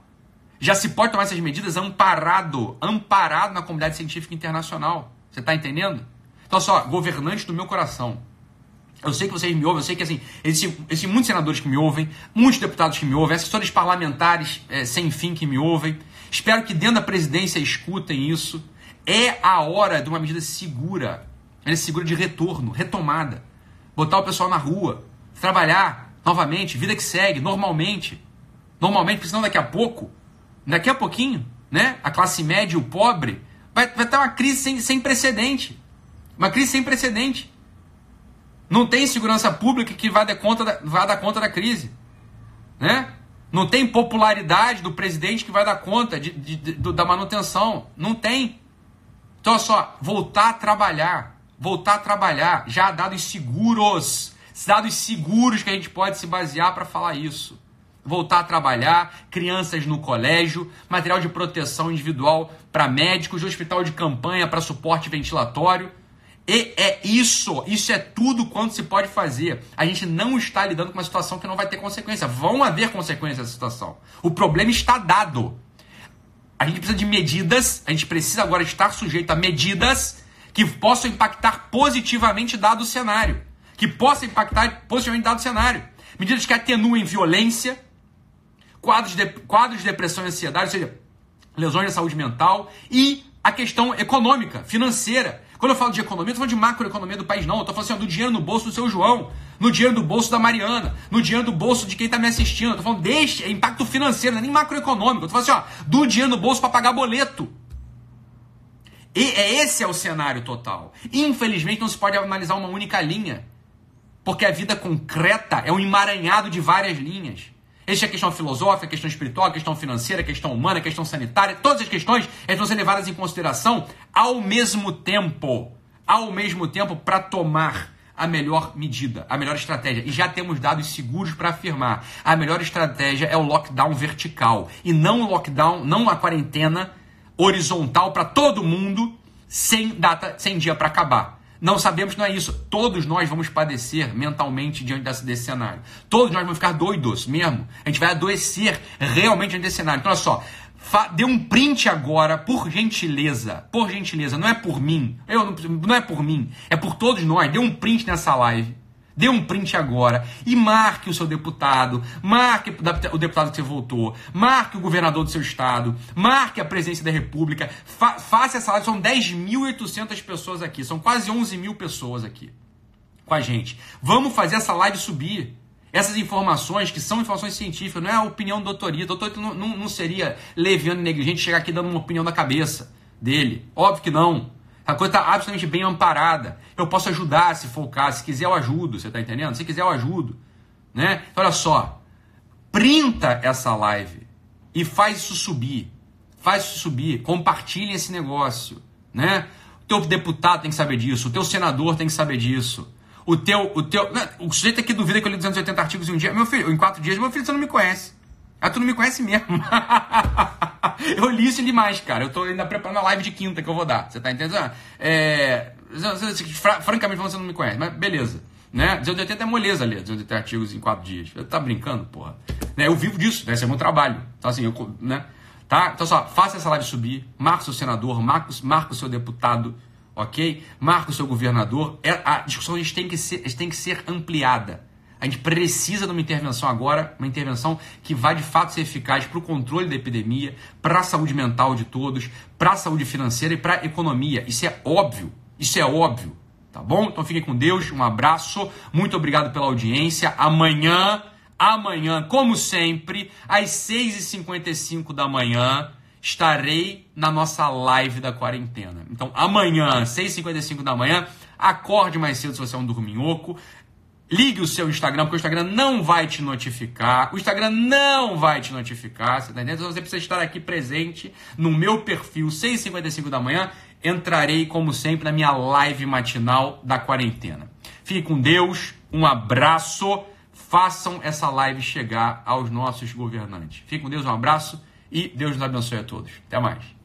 Já se pode tomar essas medidas amparado na comunidade científica internacional. Você está entendendo? Então só, governante do meu coração. Eu sei que vocês me ouvem, eu sei que assim, existem muitos senadores que me ouvem, muitos deputados que me ouvem, assessores parlamentares sem fim que me ouvem. Espero que dentro da presidência escutem isso. É a hora de uma medida segura, de retorno, retomada. Botar o pessoal na rua, trabalhar novamente, vida que segue, normalmente. Porque senão daqui a pouquinho, né, a classe média e o pobre vai ter uma crise sem precedente. Não tem segurança pública que vai dar conta da crise. Né? Não tem popularidade do presidente que vai dar conta da manutenção. Não tem. Então, olha só, voltar a trabalhar. Já há dados seguros. Dados seguros que a gente pode se basear para falar isso. Voltar a trabalhar, crianças no colégio, material de proteção individual para médicos, hospital de campanha para suporte ventilatório. E é isso, é tudo quanto se pode fazer. A gente não está lidando com uma situação que não vai ter consequência. Vão haver consequências dessa situação. O problema está dado. A gente precisa de medidas, a gente precisa agora estar sujeito a medidas que possam impactar positivamente dado o cenário. Medidas que atenuem violência, quadros de depressão e ansiedade, ou seja, lesões da saúde mental e a questão econômica, financeira. Quando eu falo de economia, eu estou falando de macroeconomia do país, não. Eu estou falando assim, ó, do dinheiro no bolso do seu João, no dinheiro do bolso da Mariana, no dinheiro do bolso de quem está me assistindo. Eu estou falando deste impacto financeiro, não é nem macroeconômico. Eu estou falando assim, ó, do dinheiro no bolso para pagar boleto. E esse é o cenário total. Infelizmente, não se pode analisar uma única linha, porque a vida concreta é um emaranhado de várias linhas. Essa é a questão filosófica, a questão espiritual, a questão financeira, a questão humana, a questão sanitária. Todas as questões vão ser levadas em consideração ao mesmo tempo. Para tomar a melhor medida, a melhor estratégia. E já temos dados seguros para afirmar. A melhor estratégia é o lockdown vertical. E não o lockdown, não a quarentena horizontal para todo mundo, sem data, sem dia para acabar. Não sabemos, não é isso. Todos nós vamos padecer mentalmente diante desse cenário. Todos nós vamos ficar doidos mesmo. A gente vai adoecer realmente diante desse cenário. Então, olha só, dê um print agora, por gentileza. Por gentileza, não é por mim. Não é por mim, é por todos nós. Dê um print nessa live. Dê um print agora e marque o seu deputado, marque o deputado que você votou, marque o governador do seu estado, marque a presidência da república, faça essa live, são 10.800 pessoas aqui, são quase 11 mil pessoas aqui com a gente. Vamos fazer essa live subir. Essas informações, que são informações científicas, não é a opinião do doutor não seria leviano e negligente chegar aqui dando uma opinião da cabeça dele, óbvio que não. A coisa está absolutamente bem amparada. Eu posso ajudar se for o caso. Se quiser, eu ajudo. Você está entendendo? Se quiser, eu ajudo. Né? Então, olha só. Printa essa live e faz isso subir. Faz isso subir. Compartilhe esse negócio. Né? O teu deputado tem que saber disso. O teu senador tem que saber disso. O sujeito aqui duvida que eu li 280 artigos em um dia. Meu filho, em 4 dias, meu filho, você não me conhece. Ah, tu não me conhece mesmo. Eu li isso demais, cara. Eu tô ainda preparando a live de quinta que eu vou dar. Você tá entendendo? Francamente, você não me conhece, mas beleza. Né? 280 é moleza ler 280 artigos em 4 dias. Tá brincando, porra. Né? Eu vivo disso, né? Esse é meu trabalho. Então, assim, né? Tá? Então, só, faça essa live subir, marca o seu senador, marca o seu deputado, ok? Marca o seu governador. A discussão a gente tem que ser ampliada. A gente precisa de uma intervenção agora, uma intervenção que vai de fato ser eficaz para o controle da epidemia, para a saúde mental de todos, para a saúde financeira e para a economia. Isso é óbvio, tá bom? Então fiquem com Deus, um abraço, muito obrigado pela audiência. Amanhã, como sempre, às 6h55 da manhã, estarei na nossa live da quarentena. Então amanhã, 6h55 da manhã, acorde mais cedo se você é um dorminhoco. Ligue o seu Instagram, porque o Instagram não vai te notificar. O Instagram não vai te notificar, você tá entendendo? Então você precisa estar aqui presente no meu perfil, 6h55 da manhã. Entrarei, como sempre, na minha live matinal da quarentena. Fique com Deus, um abraço. Façam essa live chegar aos nossos governantes. Fique com Deus, um abraço e Deus nos abençoe a todos. Até mais.